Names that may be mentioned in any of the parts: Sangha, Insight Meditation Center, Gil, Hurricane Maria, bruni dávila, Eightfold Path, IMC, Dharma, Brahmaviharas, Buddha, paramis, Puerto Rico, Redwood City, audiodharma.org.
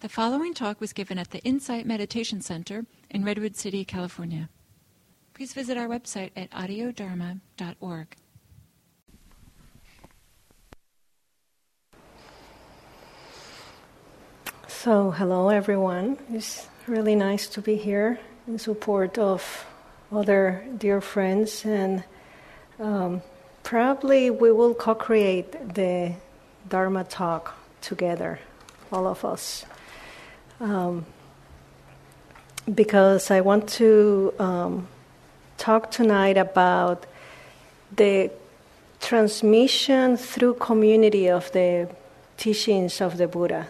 The following talk was given at the Insight Meditation Center in Redwood City, California. Please visit our website at audiodharma.org. So, hello everyone. It's really nice to be here in support of other dear friends, and probably we will co-create the Dharma talk together, all of us. Because I want to talk tonight about the transmission through community of the teachings of the Buddha.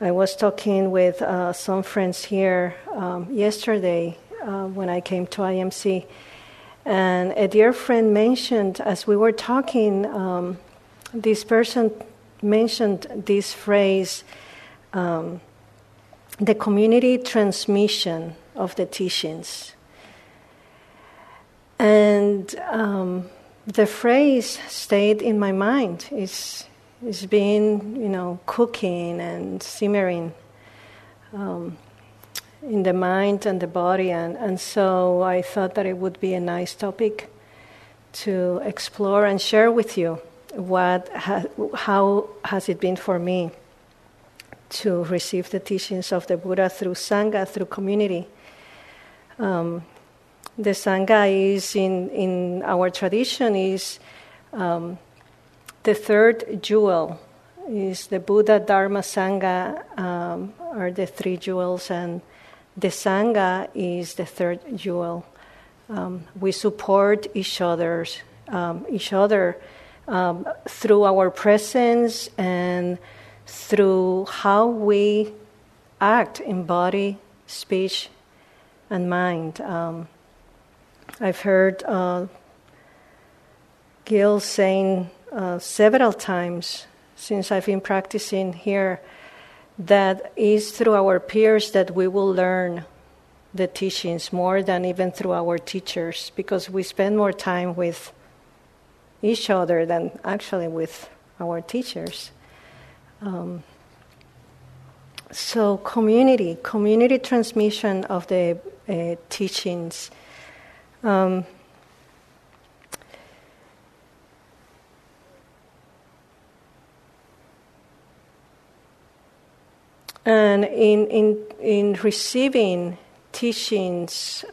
I was talking with some friends here yesterday when I came to IMC, and a dear friend mentioned, as we were talking, this person mentioned this phrase, the community transmission of the teachings. And the phrase stayed in my mind. It's been, cooking and simmering in the mind and the body. And so I thought that it would be a nice topic to explore and share with you how has it been for me to receive the teachings of the Buddha through Sangha, through community. The Sangha is, in our tradition, is the third jewel. Is the Buddha, Dharma, Sangha are the three jewels, and the Sangha is the third jewel. We support each other through our presence and through how we act in body, speech, and mind. I've heard Gil saying several times since I've been practicing here that it's through our peers that we will learn the teachings more than even through our teachers, because we spend more time with each other than actually with our teachers. So community transmission of the teachings. And in receiving teachings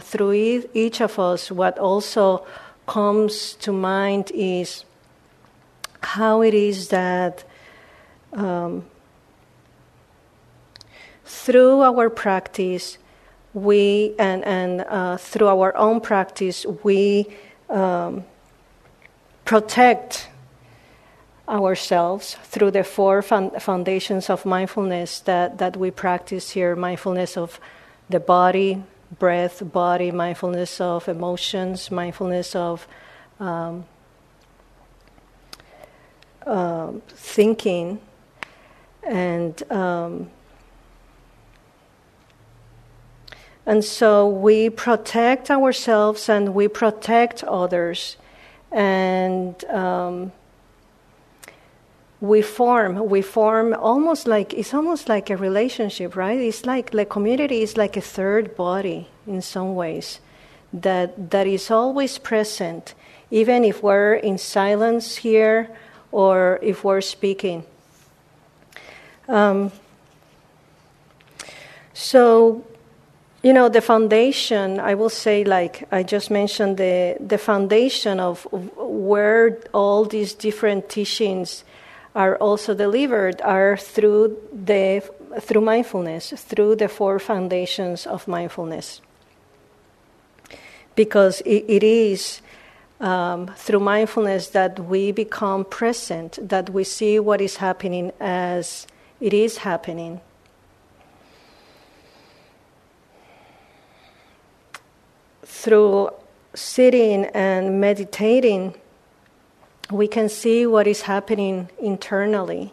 through each of us, what also comes to mind is how it is that through our practice, we and through our own practice, we protect ourselves through the four foundations of mindfulness that we practice here: mindfulness of the body, breath, body, mindfulness of emotions, mindfulness of thinking, and so we protect ourselves and we protect others, and we form almost like, it's almost like a relationship, right? It's like the community is like a third body in some ways that is always present, even if we're in silence here or if we're speaking. The foundation, I will say, like I just mentioned, the foundation of where all these different teachings are also delivered are through mindfulness, through the four foundations of mindfulness. Because it is through mindfulness that we become present, that we see what is happening as it is happening. Through sitting and meditating, we can see what is happening internally.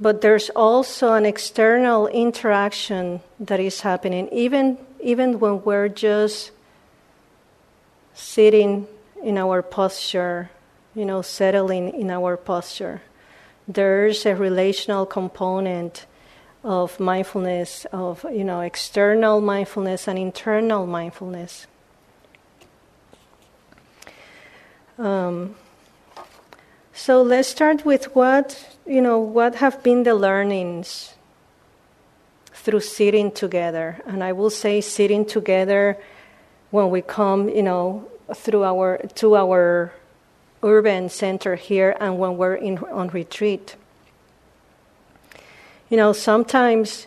But there's also an external interaction that is happening, even when we're just sitting in our posture, settling in our posture. there's a relational component of mindfulness, of, you know, external mindfulness and internal mindfulness. So let's start with what have been the learnings through sitting together. And I will say sitting together when we come, to our urban center here and when we're on retreat. Sometimes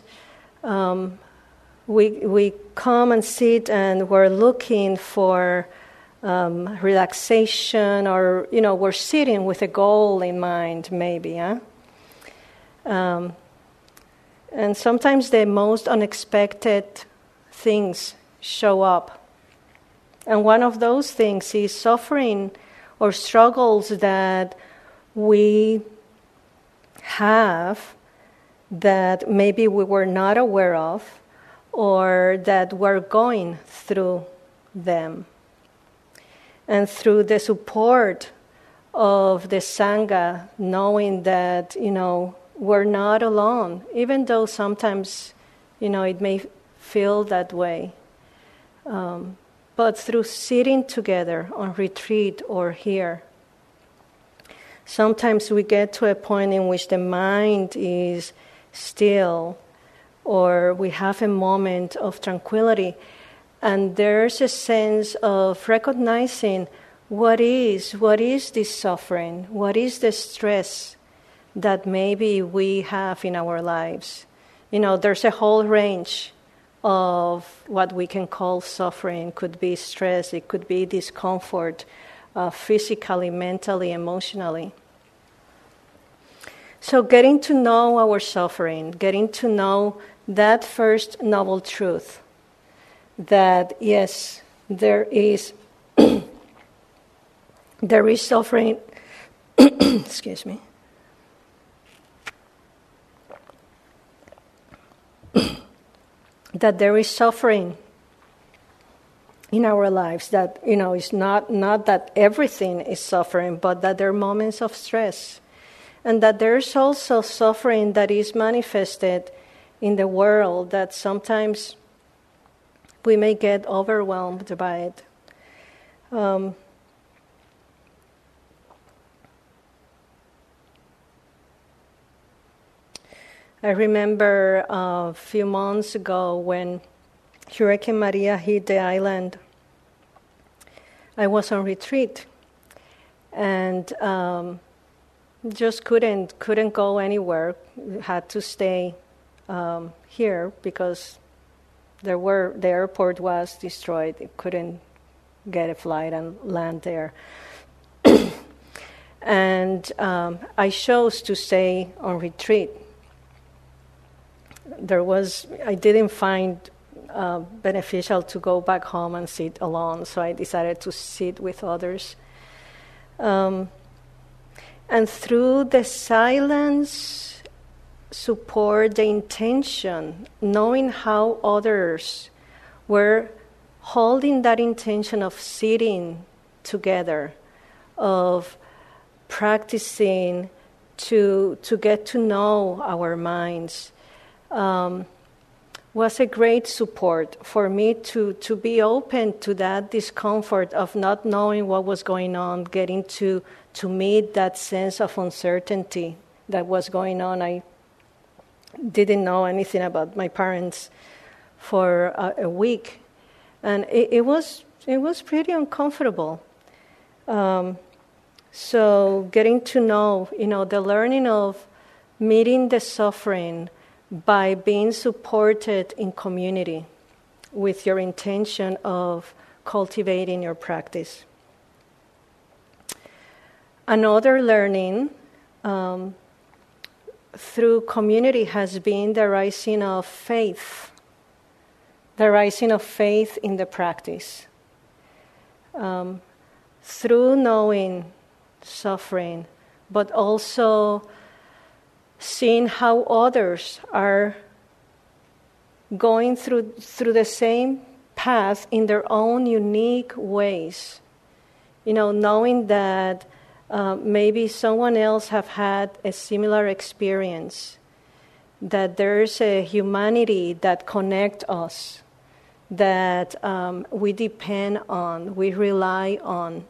we come and sit and we're looking for relaxation, or we're sitting with a goal in mind, maybe. And sometimes the most unexpected things show up. And one of those things is suffering or struggles that we have that maybe we were not aware of, or that we're going through them. And through the support of the Sangha, knowing that, we're not alone, even though sometimes, it may feel that way. But through sitting together on retreat or here, sometimes we get to a point in which the mind is still, or we have a moment of tranquility, and there's a sense of recognizing what is this suffering, what is the stress that maybe we have in our lives. There's a whole range of what we can call suffering. It could be stress, it could be discomfort, physically, mentally, emotionally. So getting to know our suffering, getting to know that first noble truth, that yes, there is suffering, excuse me. That there is suffering in our lives, that, it's not that everything is suffering, but that there are moments of stress. And that there is also suffering that is manifested in the world, that sometimes we may get overwhelmed by it. I remember a few months ago when Hurricane Maria hit the island, I was on retreat, and just couldn't go anywhere. Had to stay here because the airport was destroyed. It couldn't get a flight and land there. And I chose to stay on retreat. I didn't find beneficial to go back home and sit alone, so I decided to sit with others. And through the silence, support, the intention, knowing how others were holding that intention of sitting together, of practicing to get to know our minds, was a great support for me to be open to that discomfort of not knowing what was going on, getting to meet that sense of uncertainty that was going on. I didn't know anything about my parents for a week, and it was pretty uncomfortable. So getting to know, the learning of meeting the suffering by being supported in community with your intention of cultivating your practice. Another learning through community has been the rising of faith in the practice. Through knowing suffering, but also seeing how others are going through the same path in their own unique ways. Knowing that maybe someone else have had a similar experience, that there's a humanity that connects us, that we depend on, we rely on.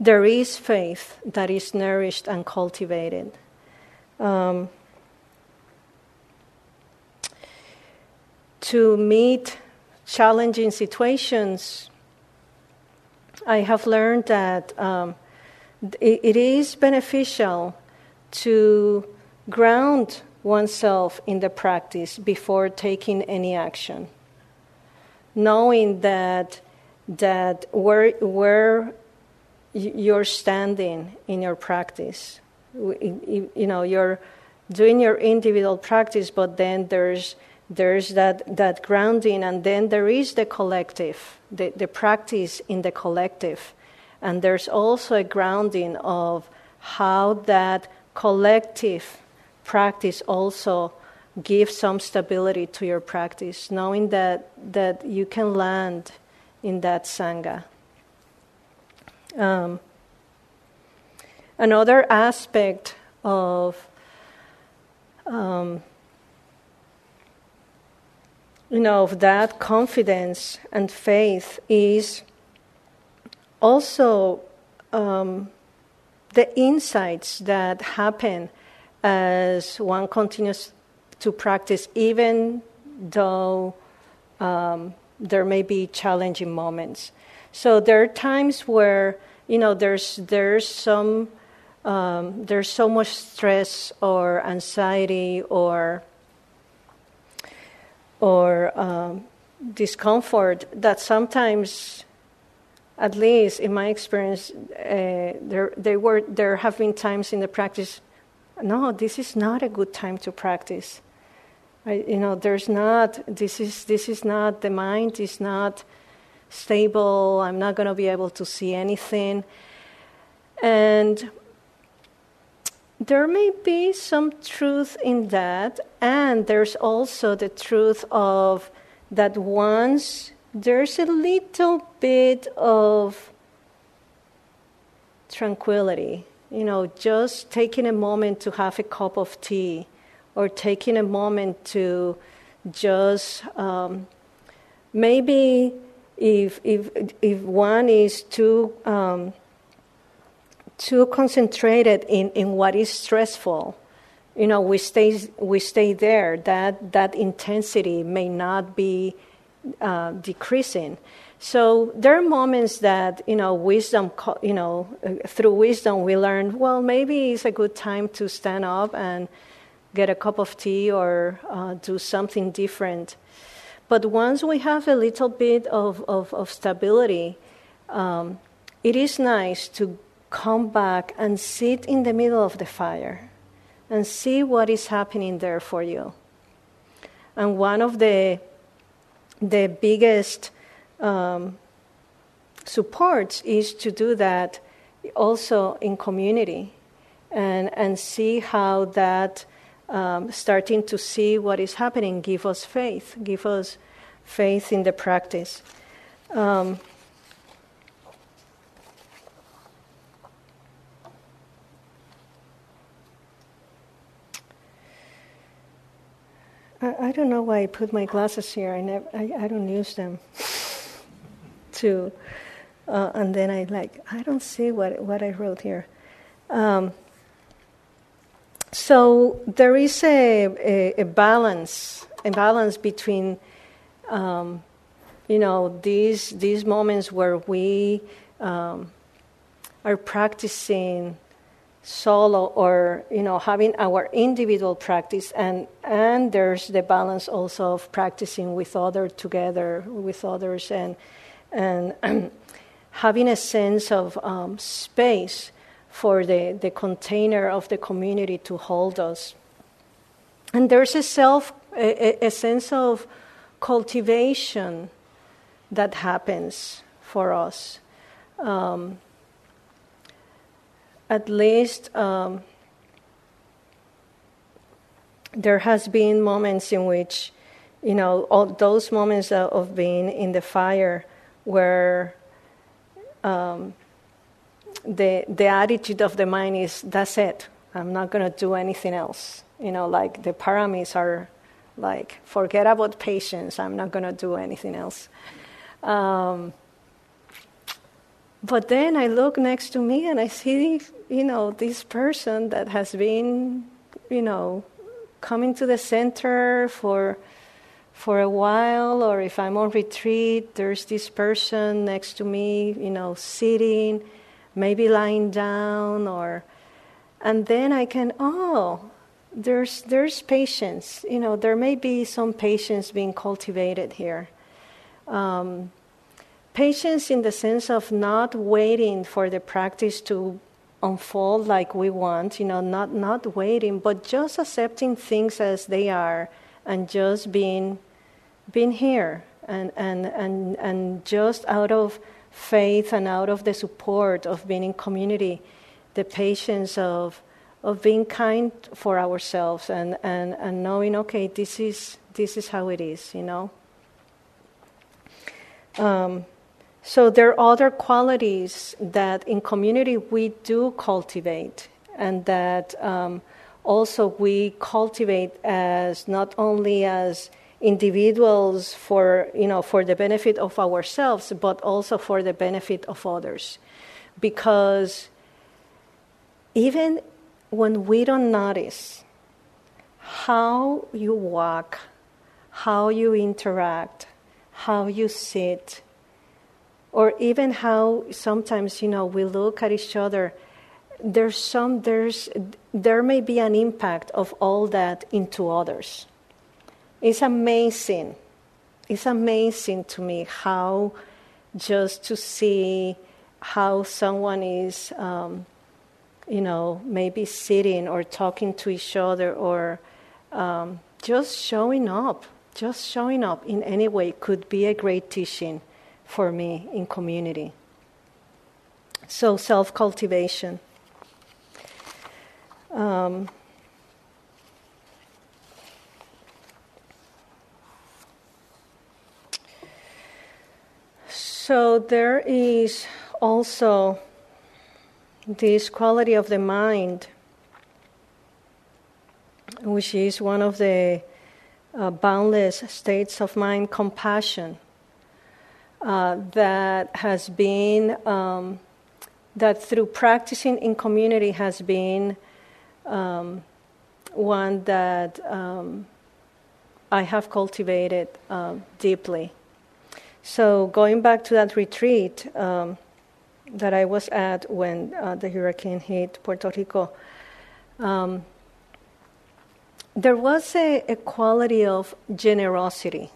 There is faith that is nourished and cultivated. To meet challenging situations, I have learned that it is beneficial to ground oneself in the practice before taking any action, knowing that where you're standing in your practice. You know, you're doing your individual practice, but then there's that grounding, and then there is the collective, the practice in the collective. And there's also a grounding of how that collective practice also gives some stability to your practice, knowing that you can land in that Sangha. Another aspect of of that confidence and faith is also the insights that happen as one continues to practice, even though there may be challenging moments. So there are times where there's so much stress or anxiety or discomfort that sometimes, at least in my experience, there have been times in the practice, no, this is not a good time to practice. This is not the mind is not stable. I'm not going to be able to see anything, and there may be some truth in that, and there's also the truth of that once there's a little bit of tranquility, just taking a moment to have a cup of tea, or taking a moment to just maybe if one is too concentrated in what is stressful, we stay there. That intensity may not be decreasing. So there are moments that wisdom. Through wisdom we learn. Well, maybe it's a good time to stand up and get a cup of tea or do something different. But once we have a little bit of stability, it is nice to come back and sit in the middle of the fire and see what is happening there for you. And one of the biggest supports is to do that also in community and see how that starting to see what is happening give us faith in the practice. I don't know why I put my glasses here. I don't use them. And then I don't see what I wrote here. So there is a balance, between these moments where we are practicing solo, or having our individual practice, and there's the balance also of practicing together with others, and having a sense of space for the container of the community to hold us. And there's a sense of cultivation that happens for us. At least there has been moments in which, all those moments of being in the fire where the attitude of the mind is, that's it, I'm not going to do anything else. You know, like the paramis are like, forget about patience, I'm not going to do anything else. But then I look next to me and I see, you know, this person that has been, you know, coming to the center for a while, or if I'm on retreat, there's this person next to me, you know, sitting, maybe lying down, or, and then I can, oh, there's patience, you know, there may be some patience being cultivated here. Patience in the sense of not waiting for the practice to unfold like we want, you know, not waiting, but just accepting things as they are, and just being here, and just out of faith and out of the support of being in community, the patience of being kind for ourselves, and knowing, okay, this is how it is, you know. So there are other qualities that in community we do cultivate, and that also we cultivate as not only as individuals for, you know, for the benefit of ourselves, but also for the benefit of others. Because even when we don't notice how you walk, how you interact, how you sit, or even how sometimes, you know, we look at each other, there may be an impact of all that into others. It's amazing. It's amazing to me how just to see how someone is, you know, maybe sitting or talking to each other, or just showing up in any way could be a great teaching for me in community. So self-cultivation. So there is also this quality of the mind, which is one of the boundless states of mind, compassion, that has been, that through practicing in community has been one that I have cultivated deeply. So going back to that retreat that I was at when the hurricane hit Puerto Rico, there was a quality of generosity.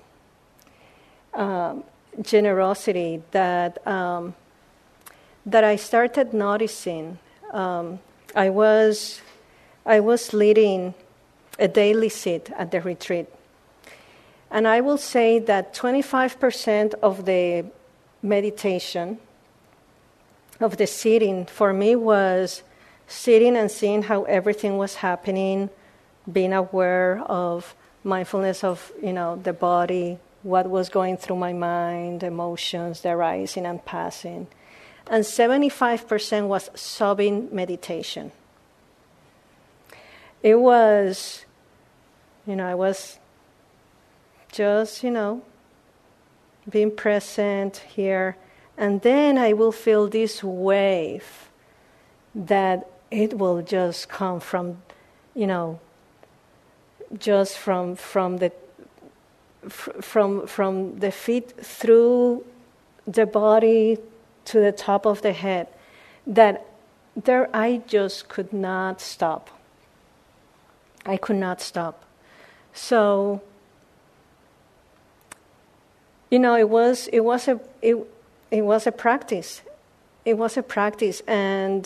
Generosity that I started noticing. I was leading a daily sit at the retreat, and I will say that 25% of the meditation of the sitting for me was sitting and seeing how everything was happening, being aware of mindfulness of, you know, the body, what was going through my mind, emotions, the rising and passing. And 75% was sobbing meditation. It was, you know, I was just, you know, being present here. And then I will feel this wave that it will just come from, you know, just from the feet through the body to the top of the head, that there I just could not stop. I could not stop. So, you know, it was a practice. It was a practice, and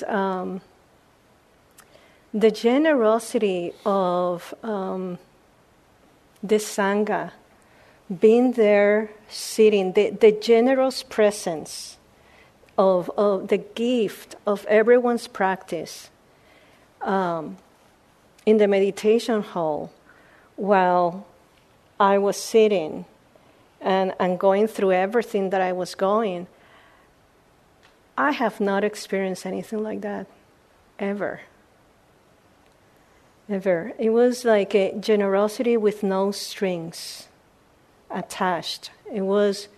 the generosity of the Sangha, being there, sitting, the generous presence of the gift of everyone's practice in the meditation hall while I was sitting and going through everything that I was going, I have not experienced anything like that, ever. Never. It was like a generosity with no strings attached. It was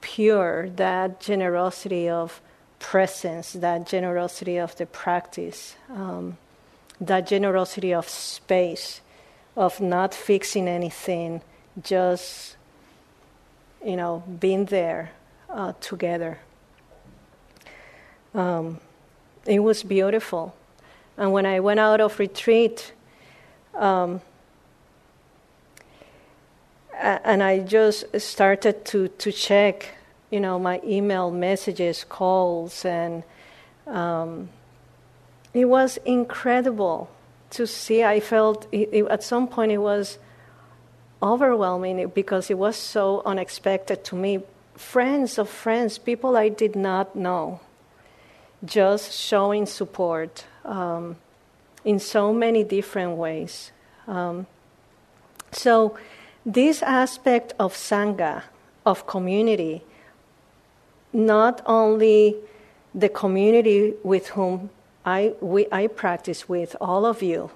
pure, that generosity of presence, that generosity of the practice, that generosity of space, of not fixing anything, just, you know, being there together. It was beautiful. And when I went out of retreat, and I just started to check, you know, my email messages, calls, and it was incredible to see. I felt at some point it was overwhelming because it was so unexpected to me. Friends of friends, people I did not know, just showing support in so many different ways. So this aspect of Sangha, of community, not only the community with whom I practice with, all of you,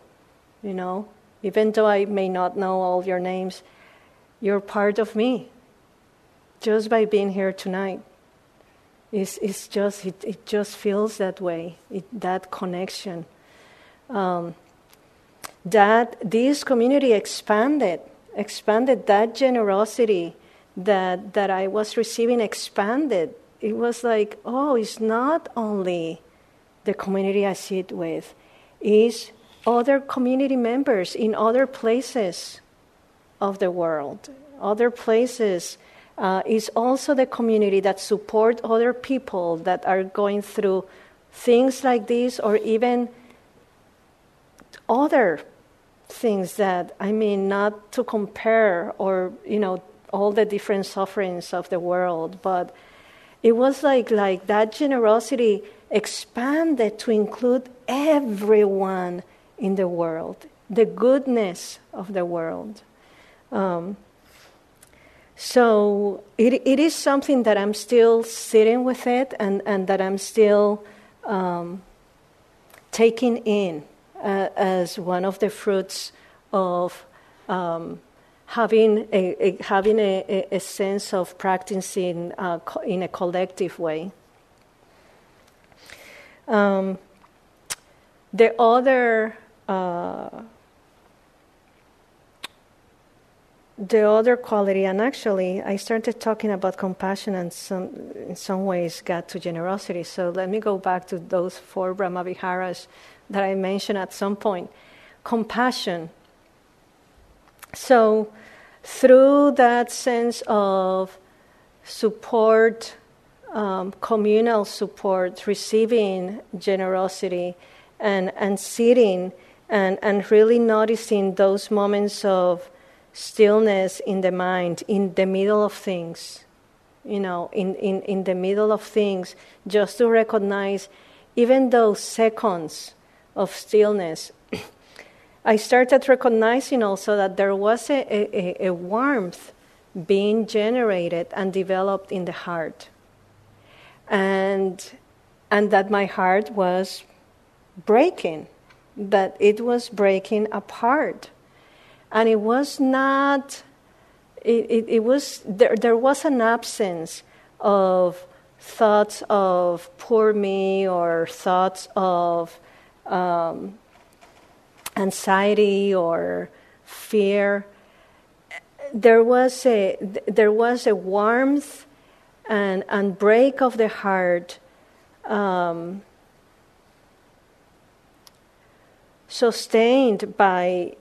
you know, even though I may not know all your names, you're part of me just by being here tonight. It just feels that way, that connection. That this community expanded that generosity that I was receiving, expanded. It was like, oh, it's not only the community I sit with, it's other community members in other places of the world, other places. Is also the community that support other people that are going through things like this, or even other things that, I mean, not to compare, or, you know, all the different sufferings of the world, but it was like that generosity expanded to include everyone in the world, the goodness of the world. So it is something that I'm still sitting with it, and that I'm still taking in as one of the fruits of having a sense of practicing in a collective way. The other. The other quality, and actually I started talking about compassion and in some ways got to generosity. So let me go back to those 4 Brahmaviharas that I mentioned at some point. Compassion. So through that sense of support, communal support, receiving generosity and sitting and really noticing those moments of stillness in the mind, in the middle of things, you know, in the middle of things, just to recognize even those seconds of stillness. I started recognizing also that there was a warmth being generated and developed in the heart, and that my heart was breaking, that it was breaking apart. And it was not, it was, there was an absence of thoughts of poor me, or thoughts of anxiety or fear. There was a warmth and break of the heart. Sustained by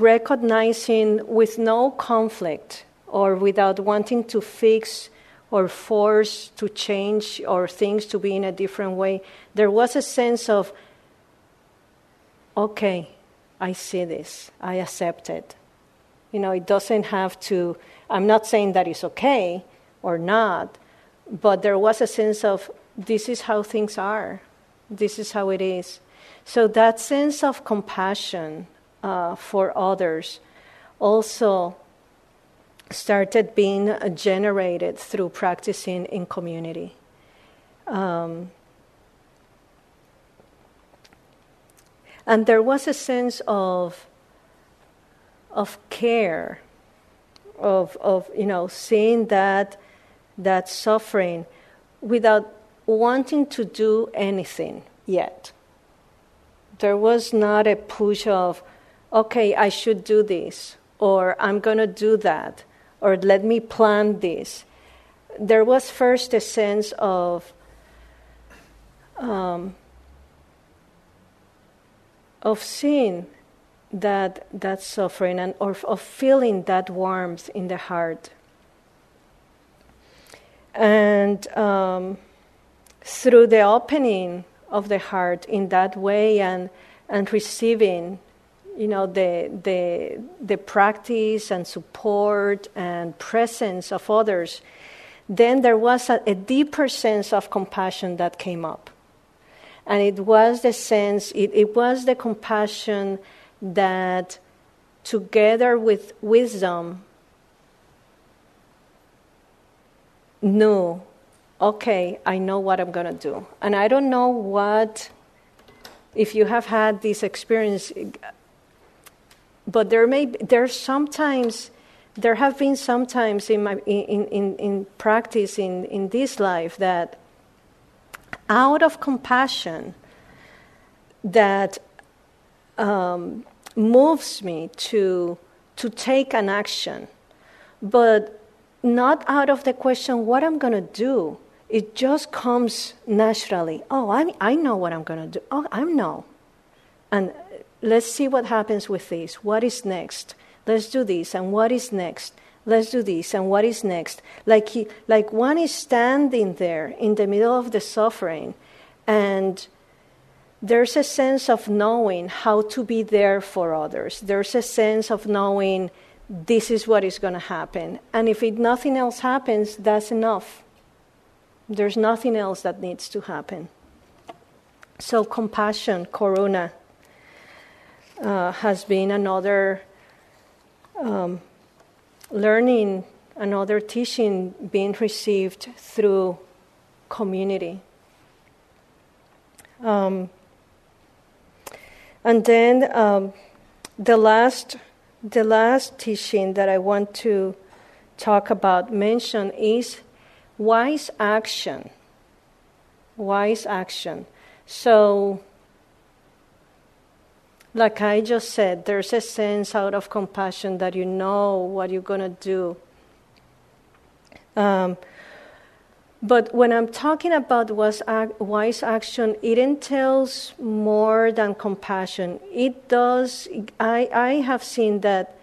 recognizing with no conflict, or without wanting to fix or force to change or things to be in a different way. There was a sense of, okay, I see this, I accept it. You know, it doesn't have to, I'm not saying that it's okay or not, but there was a sense of, this is how things are, this is how it is. So that sense of compassion for others also started being generated through practicing in community. And there was a sense of care, of seeing that suffering without wanting to do anything yet. There was not a push of, okay, I should do this, or I'm going to do that, or let me plan this. There was first a sense of seeing that suffering and of feeling that warmth in the heart. And through the opening of the heart in that way and receiving, the practice and support and presence of others, then there was a deeper sense of compassion that came up. And it was the sense, it was the compassion that together with wisdom knew, okay, I know what I'm going to do. And I don't know if you have had this experience, but there have been sometimes in practice in this life that out of compassion that moves me to take an action, but not out of the question what I'm going to do. It just comes naturally. Oh, I know what I'm going to do. Oh, I know. And let's see what happens with this. What is next? Let's do this. And what is next? Let's do this. And what is next? Like one is standing there in the middle of the suffering, and there's a sense of knowing how to be there for others. There's a sense of knowing this is what is going to happen. And if nothing else happens, that's enough. There's nothing else that needs to happen. So compassion, Corona, has been another learning, another teaching being received through community. And then the last teaching that I want to mention is wise action. Wise action. So, like I just said, there's a sense out of compassion that you know what you're going to do. But when I'm talking about wise action, it entails more than compassion. It does, I have seen that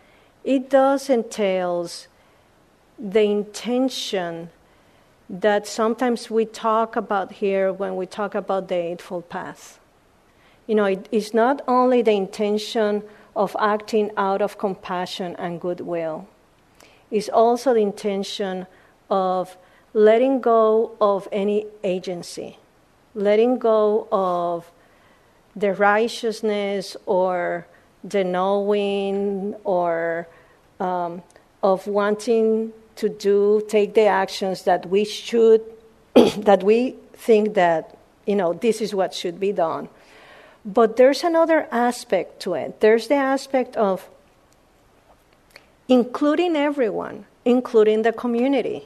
it does entails the intention that sometimes we talk about here when we talk about the Eightfold Path. It's not only the intention of acting out of compassion and goodwill. It's also the intention of letting go of any agency, letting go of the righteousness or the knowing or of wanting to take the actions that we should, that we think that, this is what should be done. But there's another aspect to it. There's the aspect of including everyone, including the community.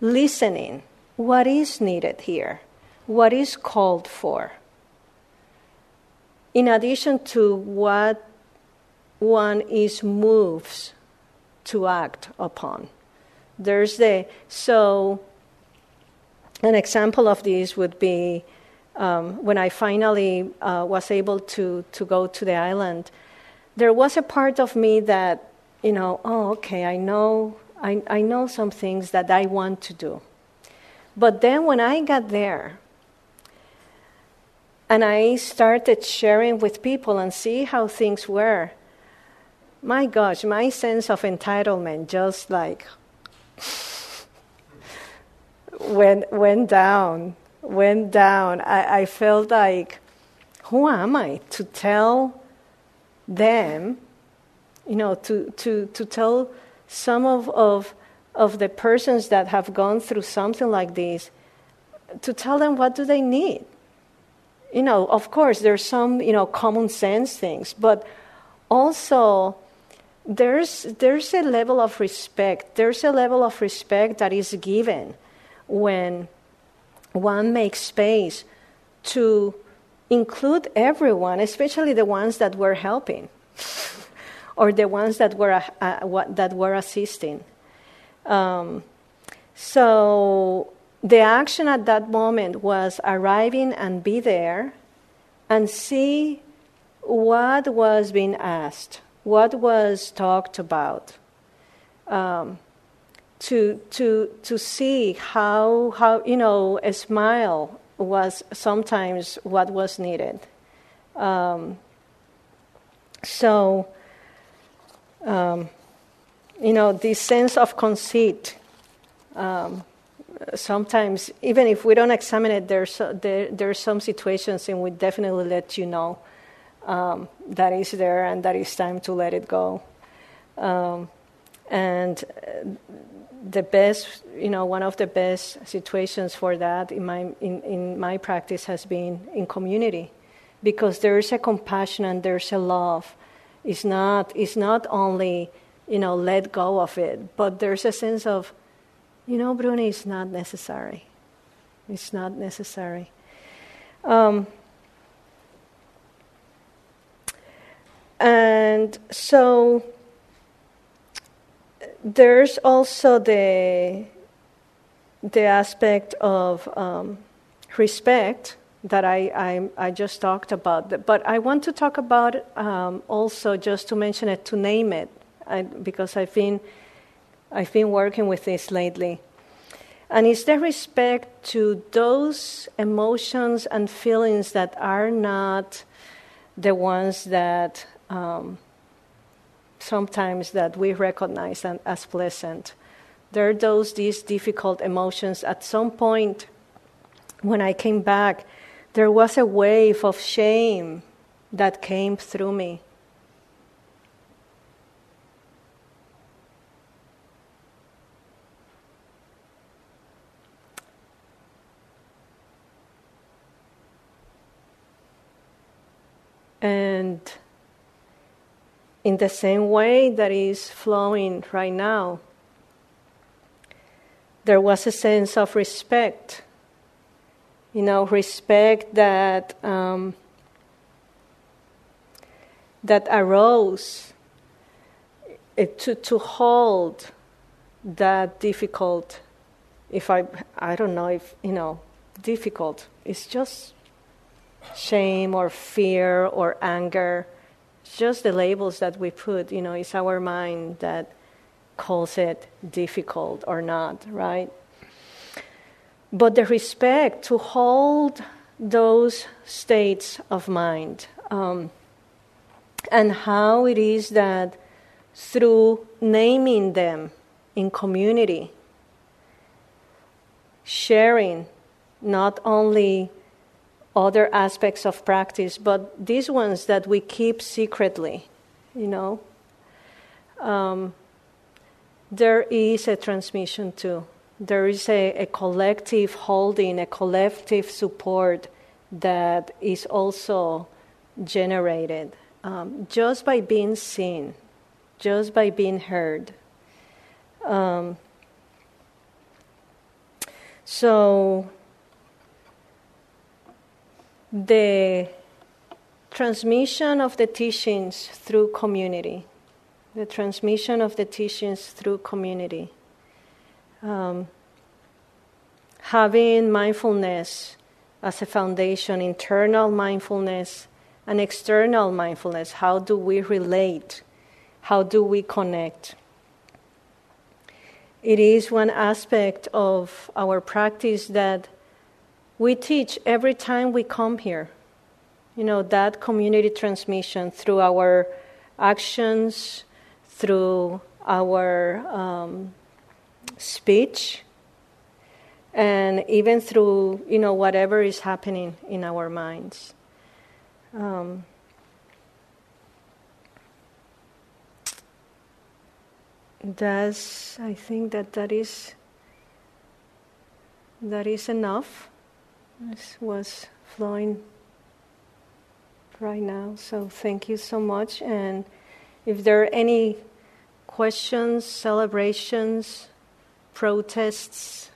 Listening, what is needed here? What is called for? In addition to what one is moves to act upon. So an example of this would be when I finally was able to go to the island, there was a part of me that, I know some things that I want to do. But then when I got there and I started sharing with people and see how things were, my gosh, my sense of entitlement just like went down. I felt like, who am I to tell them, to tell some of the persons that have gone through something like this, to tell them what do they need. You know, of course, there's some, you know, common sense things, but also there's a level of respect. There's a level of respect that is given when one makes space to include everyone, especially the ones that were helping or the ones that were assisting. So the action at that moment was arriving and be there and see what was being asked, what was talked about, to see how you know, a smile was sometimes what was needed. You know, this sense of conceit, sometimes, even if we don't examine it, there are some situations in which definitely let you know that is there and that it's time to let it go. And the best, you know, one of the best situations for that in my practice has been in community, because there is a compassion and there's a love. It's not only, you know, let go of it, but there's a sense of, you know, Bruni, it's not necessary. It's not necessary. And so there's also the aspect of respect that I just talked about. But I want to talk about also, just to mention it, to name it, because I've been working with this lately. And it's the respect to those emotions and feelings that are not the ones that sometimes that we recognize as pleasant. There are these difficult emotions. At some point when I came back, there was a wave of shame that came through me. And in the same way that is flowing right now, there was a sense of respect. You know, respect that that arose to hold that difficult. If I don't know if, you know, difficult. It's just shame or fear or anger, just the labels that we put, you know, it's our mind that calls it difficult or not, right? But the respect to hold those states of mind, and how it is that through naming them in community, sharing not only other aspects of practice, but these ones that we keep secretly, you know, there is a transmission too. There is a collective holding, a collective support that is also generated just by being seen, just by being heard. The transmission of the teachings through community, having mindfulness as a foundation, internal mindfulness and external mindfulness. How do we relate? How do we connect? It is one aspect of our practice that we teach every time we come here, you know, that community transmission through our actions, through our speech, and even through, you know, whatever is happening in our minds. I think that is enough. This was flowing right now, so thank you so much. And if there are any questions, celebrations, protests,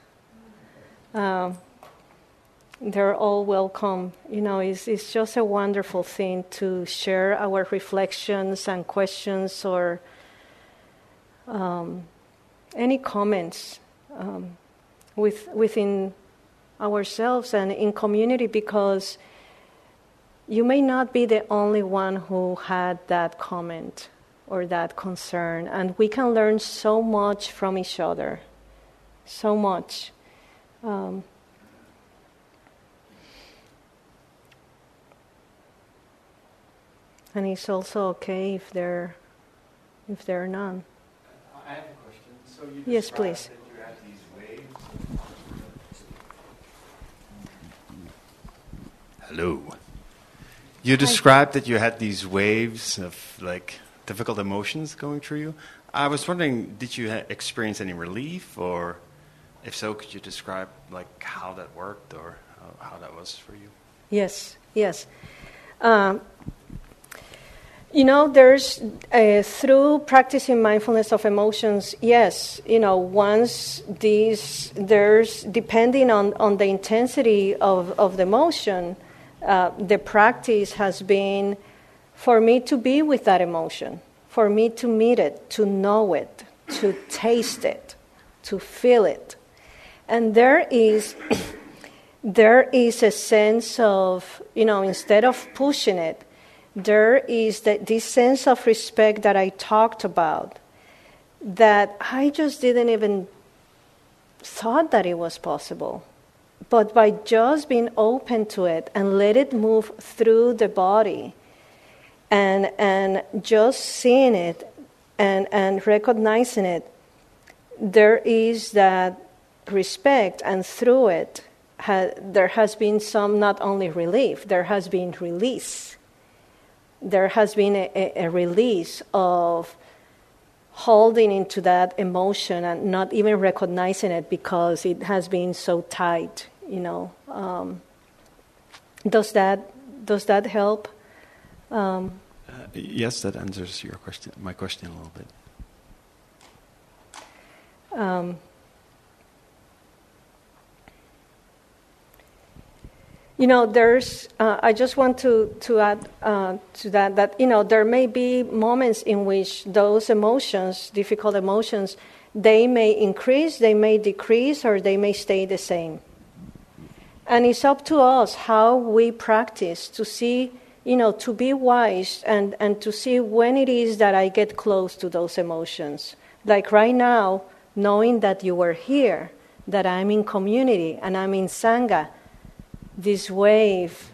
they're all welcome. You know, it's just a wonderful thing to share our reflections and questions or any comments within ourselves and in community, because you may not be the only one who had that comment or that concern, and we can learn so much from each other, so much. And it's also okay if there are none. I have a question. So you yes, please. That you have these waves. Hello. You described that you had these waves of like difficult emotions going through you. I was wondering, did you experience any relief, or if so, could you describe like how that worked or how that was for you? Yes. You know, there's through practicing mindfulness of emotions. Yes, you know, once these there's depending on the intensity of the emotion, the practice has been for me to be with that emotion, for me to meet it, to know it, to taste it, to feel it, and there is a sense of, you know, instead of pushing it. There is this sense of respect that I talked about, that I just didn't even thought that it was possible. But by just being open to it and let it move through the body and just seeing it and recognizing it, there is that respect, and through it there has been some not only relief, there has been release. There has been a release of holding into that emotion and not even recognizing it because it has been so tight, you know. Does that help? Yes, that answers your question. My question a little bit. You know, there's. I just want to add to that you know, there may be moments in which those emotions, difficult emotions, they may increase, they may decrease, or they may stay the same. And it's up to us how we practice to see, you know, to be wise and to see when it is that I get close to those emotions. Like right now, knowing that you were here, that I'm in community and I'm in Sangha. This wave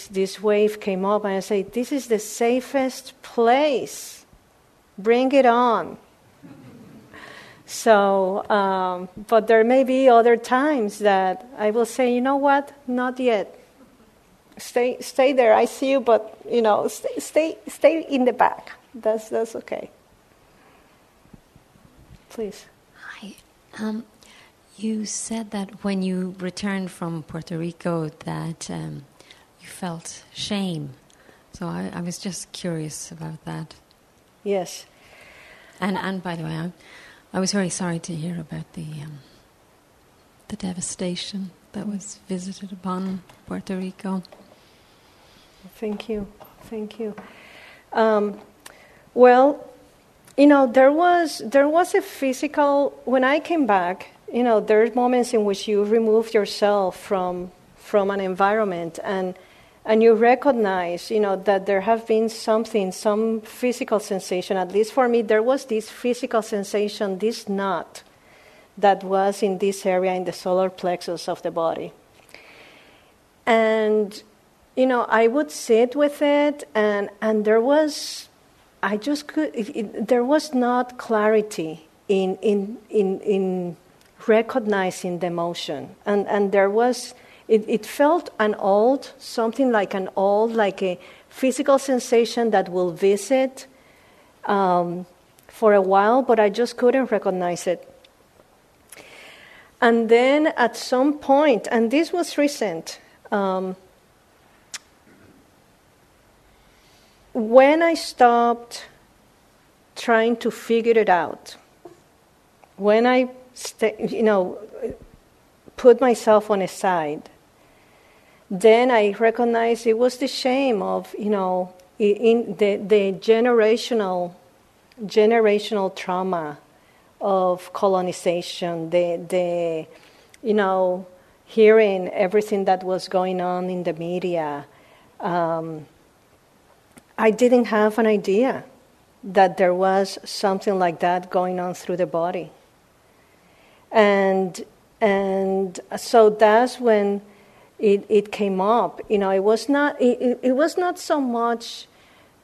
came up, and I say, this is the safest place. Bring it on. So, but there may be other times that I will say, you know what? Not yet. Stay there. I see you, but you know, stay in the back. That's okay. Please. Hi. You said that when you returned from Puerto Rico that you felt shame. So I was just curious about that. Yes. And by the way, I was very sorry to hear about the devastation that was visited upon Puerto Rico. Thank you. Well, you know, there was a physical... When I came back... You know, there's moments in which you remove yourself from an environment and you recognize, you know, that there have been some physical sensation. At least for me, there was this physical sensation, this knot that was in this area, in the solar plexus of the body. And, you know, I would sit with it and there was, I just could, there was not clarity in recognizing the emotion, and there was it felt like a physical sensation that will visit for a while, but I just couldn't recognize it. And then at some point, and this was recent, When I stopped trying to figure it out, when I put myself on a side, then I recognized it was the shame of in the generational trauma of colonization, the hearing everything that was going on in the media. I didn't have an idea that there was something like that going on through the body. And so that's when it came up. It was not so much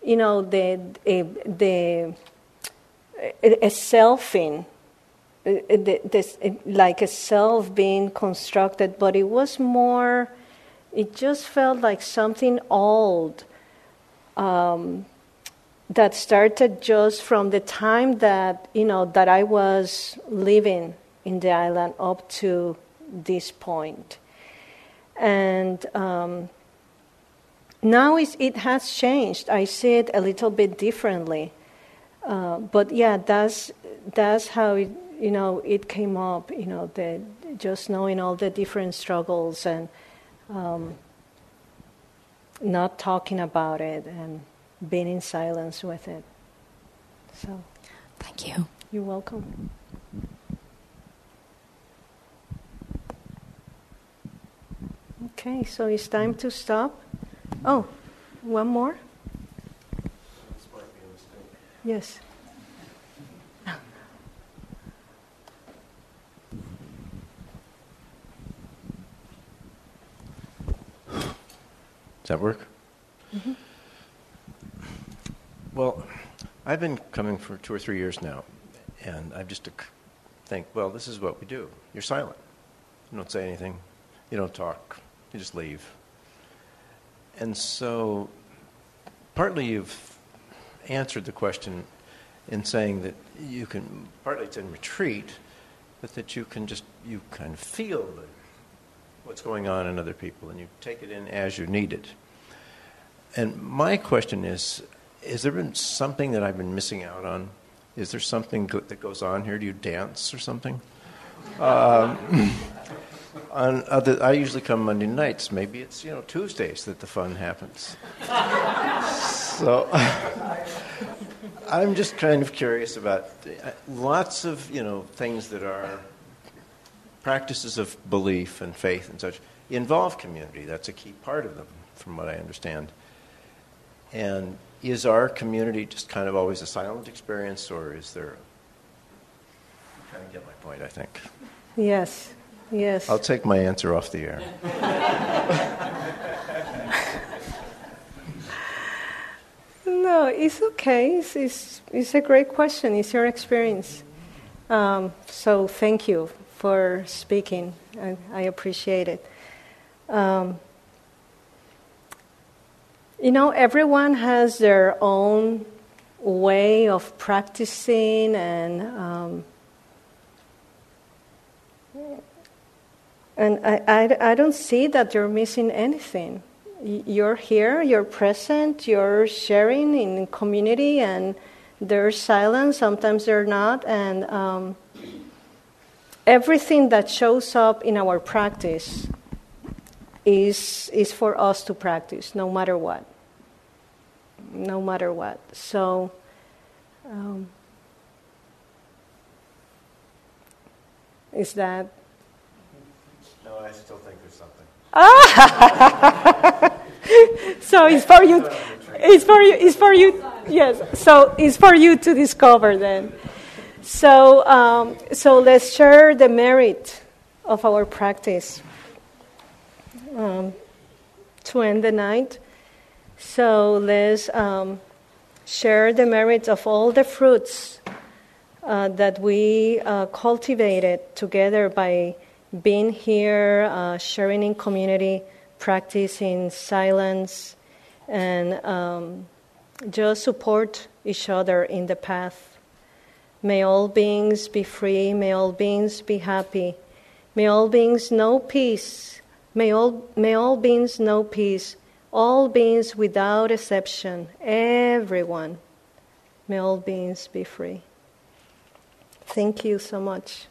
the selfing, like a self being constructed, but it was more, it just felt like something old that started just from the time that that I was living in the island up to this point. And now it has changed. I see it a little bit differently. But yeah, that's how it it came up. Just knowing all the different struggles and not talking about it and being in silence with it. So, thank you. You're welcome. Okay, so it's time to stop. Oh, one more. Yes. Does that work? Mm-hmm. Well, I've been coming for 2 or 3 years now, and I've just to think, well, this is what we do. You're silent. You don't say anything. You don't talk. You just leave. And so partly you've answered the question in saying that you can, partly it's in retreat, but that you can just, you kind of feel what's going on in other people and you take it in as you need it. And my question is there been something that I've been missing out on? Is there something that goes on here? Do you dance or something? I usually come Monday nights. Maybe it's, Tuesdays that the fun happens. So I'm just kind of curious about lots of, things that are practices of belief and faith and such involve community. That's a key part of them, from what I understand. And is our community just kind of always a silent experience, or is there... I'm trying to get my point, I think. Yes. Yes. I'll take my answer off the air. No, it's okay. It's a great question. It's your experience. So thank you for speaking. I appreciate it. Everyone has their own way of practicing And I don't see that you're missing anything. You're here, you're present, you're sharing in community, and there's silence, sometimes there's not, and everything that shows up in our practice is for us to practice, no matter what. No matter what. So... is that... No, I still think there's something. Ah! So it's for you. It's for you. Yes. So it's for you to discover then. So let's share the merit of our practice to end the night. So let's share the merit of all the fruits that we cultivated together by being here, sharing in community, practicing silence, and just support each other in the path. May all beings be free. May all beings be happy. May all beings know peace, May all beings know peace, all beings without exception, everyone. May all beings be free. Thank you so much.